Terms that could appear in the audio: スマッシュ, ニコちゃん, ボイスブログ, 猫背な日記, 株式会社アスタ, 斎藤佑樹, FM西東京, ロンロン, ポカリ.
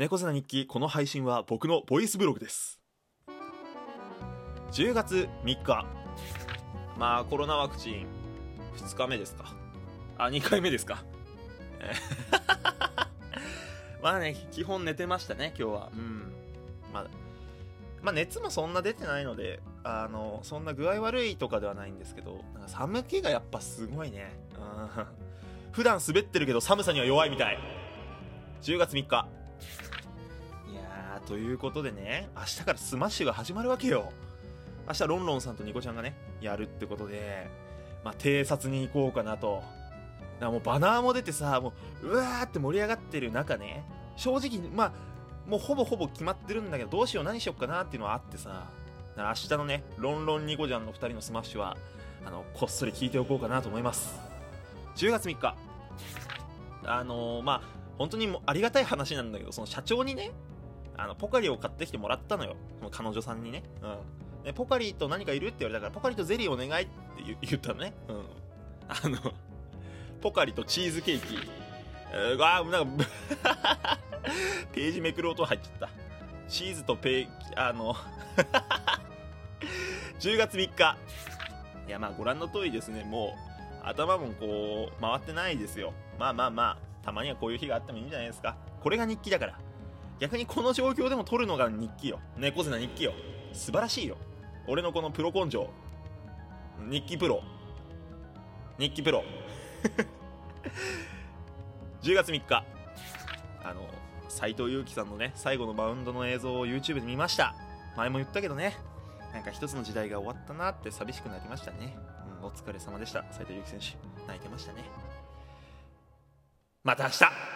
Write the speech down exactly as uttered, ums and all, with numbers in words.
猫背な日記、この配信は僕のボイスブログです。じゅうがつみっか、まあコロナワクチンふつかめですか、あにかいめですかまあね、基本寝てましたね今日は。うんまあ、まあ熱もそんな出てないので、あのそんな具合悪いとかではないんですけど、なんか寒気がやっぱすごいね、うん、普段滑ってるけど寒さには弱いみたい。じゅうがつみっか、いやーということでね、明日からスマッシュが始まるわけよ。明日ロンロンさんとニコちゃんがねやるってことで、まあ偵察に行こうかなと。もうバナーも出てさ、もううわーって盛り上がってる中ね、正直まあもうほぼほぼ決まってるんだけど、どうしよう何しよっかなっていうのはあってさ、明日のねロンロンニコちゃんのふたりのスマッシュはあのこっそり聞いておこうかなと思います。じゅうがつみっか、あのー、まあ本当にもありがたい話なんだけど、その社長にねあのポカリを買ってきてもらったのよ、彼女さんにね、うん、でポカリと何かいるって言われたから、ポカリとゼリーお願いって言ったのね、うん、あのポカリとチーズケーキ、うわーなんかページめくる音入っちゃった。チーズとペーあのじゅうがつみっか、いやまあご覧の通りですね、もう頭もこう回ってないですよ。まあまあまあたまにはこういう日があってもいいんじゃないですか。これが日記だから、逆にこの状況でも撮るのが日記よ、猫背な日記よ、素晴らしいよ。俺のこのプロ根性、日記プロ日記プロじゅうがつみっか、あの斎藤佑樹さんのね最後のマウンドの映像を YouTube で見ました。前も言ったけどね、なんか一つの時代が終わったなって寂しくなりましたね、うん、お疲れ様でした。斎藤佑樹選手泣いてましたね。また明日。